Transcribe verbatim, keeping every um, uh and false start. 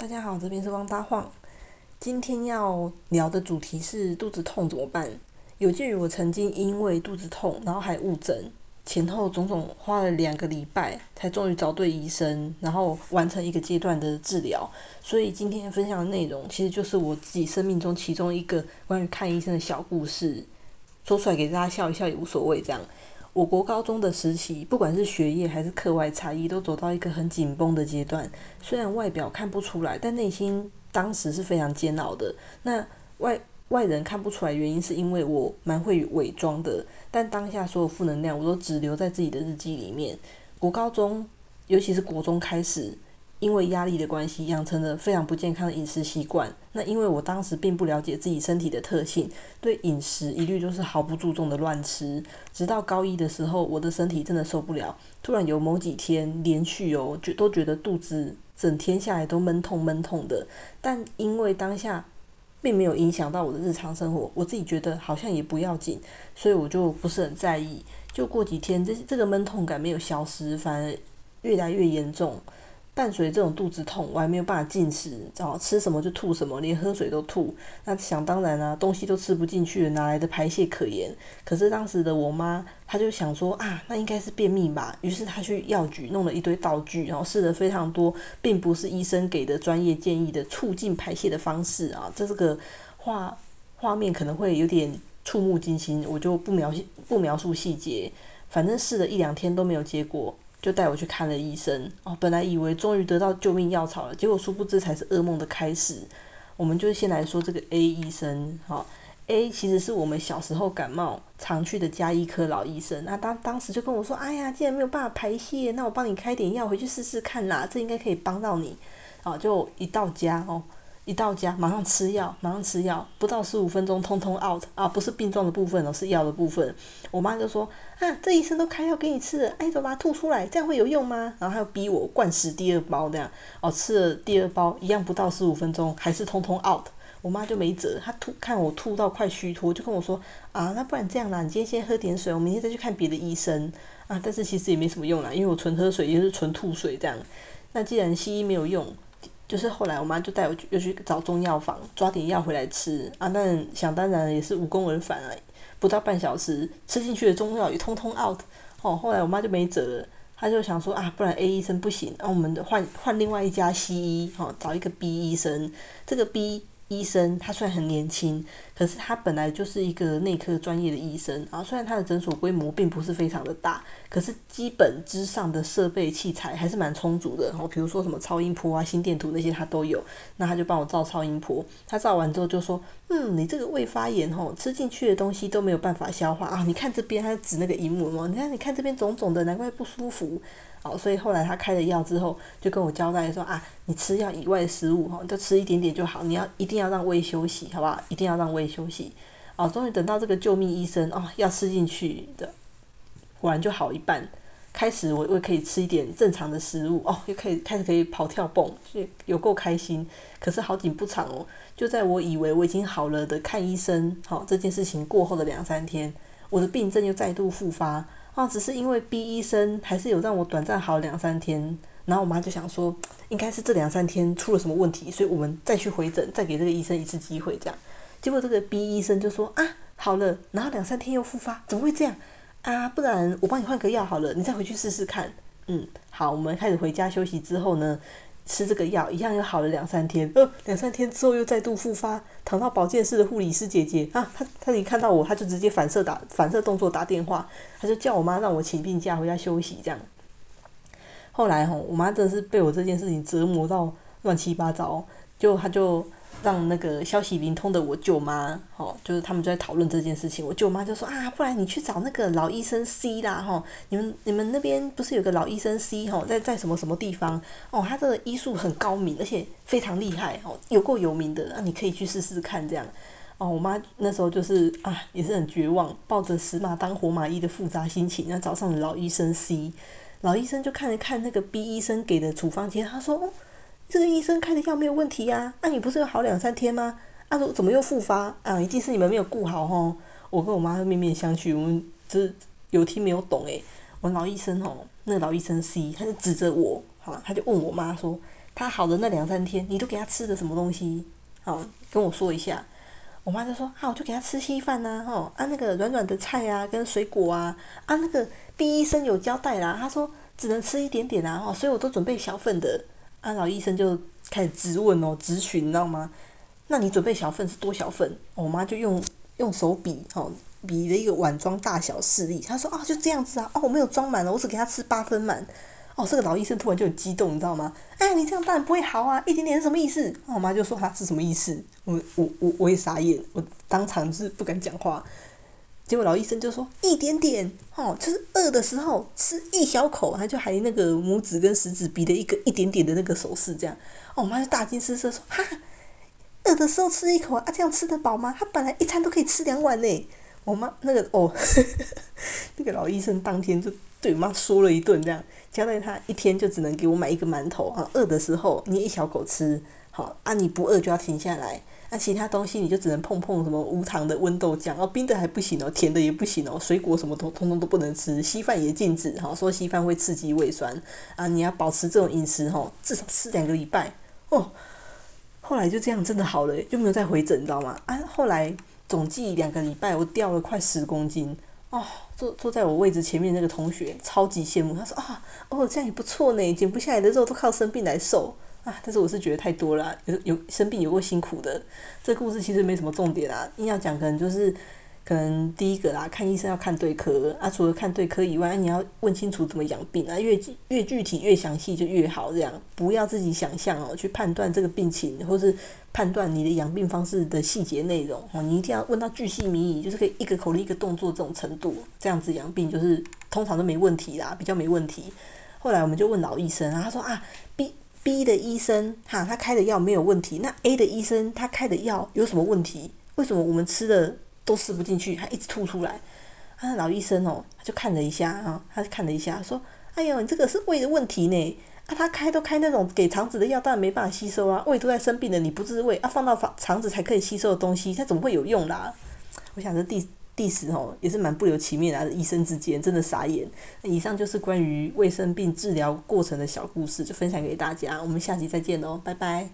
大家好，这边是汪大晃。今天要聊的主题是肚子痛怎么办？有鉴于我曾经因为肚子痛，然后还误诊，前后总总花了两个礼拜，才终于找对医生，然后完成一个阶段的治疗。所以今天分享的内容，其实就是我自己生命中其中一个关于看医生的小故事，说出来给大家笑一笑也无所谓。这样，我国高中的时期，不管是学业还是课外才艺，都走到一个很紧绷的阶段。虽然外表看不出来，但内心当时是非常煎熬的。那外外人看不出来，原因是因为我蛮会伪装的。但当下所有负能量，我都只留在自己的日记里面。国高中，尤其是国中开始，因为压力的关系，养成了非常不健康的饮食习惯。那因为我当时并不了解自己身体的特性，对饮食一律就是毫不注重的乱吃。直到高一的时候，我的身体真的受不了，突然有某几天连续哦，都觉得肚子整天下来都闷痛闷痛的。但因为当下并没有影响到我的日常生活，我自己觉得好像也不要紧，所以我就不是很在意。就过几天，这这个闷痛感没有消失，反而越来越严重。伴随这种肚子痛，我还没有办法进食，哦，吃什么就吐什么，连喝水都吐。那想当然啊，东西都吃不进去，哪来的排泄可言？可是当时的我妈，她就想说啊，那应该是便秘吧。于是她去药局弄了一堆道具，然后试了非常多，并不是医生给的专业建议的促进排泄的方式啊。这个画画面可能会有点触目惊心，我就不描不描述细节。反正试了一两天都没有结果。就带我去看了医生哦，本来以为终于得到救命药草了，结果殊不知才是噩梦的开始。我们就先来说这个 A 医生，哦A 其实是我们小时候感冒常去的家医科老医生，那当当时就跟我说，哎呀，既然没有办法排泄，那我帮你开点药回去试试看啦，这应该可以帮到你。哦，就一到家哦，一到家马上吃药，马上吃药，不到十五分钟通通 out 啊，不是病状的部分哦，是药的部分。我妈就说，啊，这医生都开药给你吃了，哎，走吧，吐出来，这样会有用吗？然后还有逼我灌食第二包这样，哦，吃了第二包一样不到十五分钟，还是通通 out。我妈就没辙，她吐看我吐到快虚脱，就跟我说，啊，那不然这样啦，你今天先喝点水，我明天再去看别的医生啊。但是其实也没什么用啦，因为我纯喝水也就是纯吐水这样。那既然西医没有用，就是后来我妈就带我又去找中药房抓点药回来吃啊，但想当然也是无功而返啊。不到半小时吃进去的中药也通通 out 哦，后来我妈就没辙了，她就想说啊，不然 A 医生不行，啊，我们换换另外一家西医哦，找一个 B 医生。这个 B 医生他虽然很年轻，可是他本来就是一个内科专业的医生啊，虽然他的诊所规模并不是非常的大，可是基本之上的设备器材还是蛮充足的哦，比如说什么超音波啊、心电图那些他都有。那他就帮我照超音波，他照完之后就说，嗯，你这个胃发炎哦，吃进去的东西都没有办法消化啊，你看这边，他指那个荧幕哦，你看你看这边肿肿的，难怪不舒服。哦，所以后来他开了药之后，就跟我交代说啊，你吃药以外的食物哈，就吃一点点就好，你要一定要让胃休息，好不好？一定要让胃休息。哦，终于等到这个救命医生哦，要吃进去的，果然就好一半。开始我我可以吃一点正常的食物哦，又可以开始可以跑跳蹦，有够开心。可是好景不长哦，就在我以为我已经好了的看医生，好，哦，这件事情过后的两三天，我的病症又再度复发。啊，只是因为 B 医生还是有让我短暂好两三天，然后我妈就想说，应该是这两三天出了什么问题，所以我们再去回诊，再给这个医生一次机会，这样。结果这个 B 医生就说啊，好了，然后两三天又复发，怎么会这样啊？不然我帮你换个药好了，你再回去试试看。嗯，好，我们开始回家休息之后呢，吃这个药一样又好了两三天，呃，两三天之后又再度复发，躺到保健室的护理师姐姐啊，她她一看到我，她就直接反射打反射动作打电话，她就叫我妈让我请病假回家休息这样。后来吼，我妈真的是被我这件事情折磨到乱七八糟，就她就让那个消息灵通的我舅妈，哦，就是他们就在讨论这件事情。我舅妈就说啊，不然你去找那个老医生 C 啦，哦，你们你们那边不是有个老医生 C，哦，在在什么什么地方哦，他的医术很高明，而且非常厉害哦，有够有名的，那，啊，你可以去试试看这样。哦，我妈那时候就是啊，也是很绝望，抱着死马当活马医的复杂心情，那找上了老医生 C。老医生就看了看那个 B 医生给的处方，其实他说，哦，这个医生开的药没有问题呀，啊，啊，你不是有好两三天吗？啊，怎么又复发？啊，一定是你们没有顾好吼！我跟我妈面面相觑，我们就是有听没有懂诶。我老医生吼，那个老医生 C， 他就指着我，好，他就问我妈说，他好的那两三天，你都给他吃的什么东西？好，跟我说一下。我妈就说啊，我就给他吃稀饭啊，哦，啊那个软软的菜啊，跟水果啊，啊那个第医生有交代啦，他说只能吃一点点啊，哦，所以我都准备小份的。啊，老医生就开始质问哦，质询，你知道吗？那你准备小份是多小份？哦、我妈就用用手比，哦，比了一个碗装大小示例。她说啊，就这样子啊，哦，我没有装满了，我只给他吃八分满。哦，这个老医生突然就很激动，你知道吗？哎，你这样当然不会好啊，一点点是什么意思？哦、我妈就说啊，是什么意思？我我我我也傻眼，我当场是不敢讲话。结果老医生就说一点点，哦，就是饿的时候吃一小口，他就还那个拇指跟食指比的一个一点点的那个手势这样。哦，我妈就大惊失色说哈，饿的时候吃一口啊，这样吃得饱吗？他本来一餐都可以吃两碗呢。我妈那个哦呵呵，那个老医生当天就对我妈说了一顿这样，交代他一天就只能给我买一个馒头啊，饿的时候你一小口吃，好啊，你不饿就要停下来。那、啊、其他东西你就只能碰碰什么无糖的温豆浆哦，冰的还不行哦，甜的也不行哦，水果什么都通通都不能吃，稀饭也禁止哈、哦，说稀饭会刺激胃酸啊，你要保持这种饮食哈、哦，至少吃两个礼拜哦。后来就这样真的好了，就没有再回诊，你知道吗？啊，后来总计两个礼拜我掉了快十公斤哦。坐坐在我位置前面那个同学超级羡慕，他说啊，哦这样也不错呢，减不下来的肉都靠生病来瘦。啊、但是我是觉得太多了、啊，有有生病有过辛苦的。这故事其实没什么重点啊，硬要讲可能就是，可能第一个啦，看医生要看对科啊，除了看对科以外，啊、你要问清楚怎么养病啊，越越具体越详细就越好，这样不要自己想象哦，去判断这个病情或是判断你的养病方式的细节内容哦，你一定要问到巨细靡遗，就是可以一个口令一个动作这种程度，这样子养病就是通常都没问题啦，比较没问题。后来我们就问老医生，然后他说啊 ，B。B 的医生哈，他开的药没有问题，那 A 的医生他开的药有什么问题？为什么我们吃的都吃不进去，还一直吐出来？啊，老医生哦，他就看了一下啊，他看了一下，说：“哎呦，你这个是胃的问题呢！啊，他开都开那种给肠子的药，当然没办法吸收啊，胃都在生病了，你不治胃啊，放到肠子才可以吸收的东西，它怎么会有用啦？”我想这第。第十吼也是蛮不留情面啊，医生之间真的傻眼。以上就是关于卫生病治疗过程的小故事，就分享给大家。我们下期再见喽，拜拜。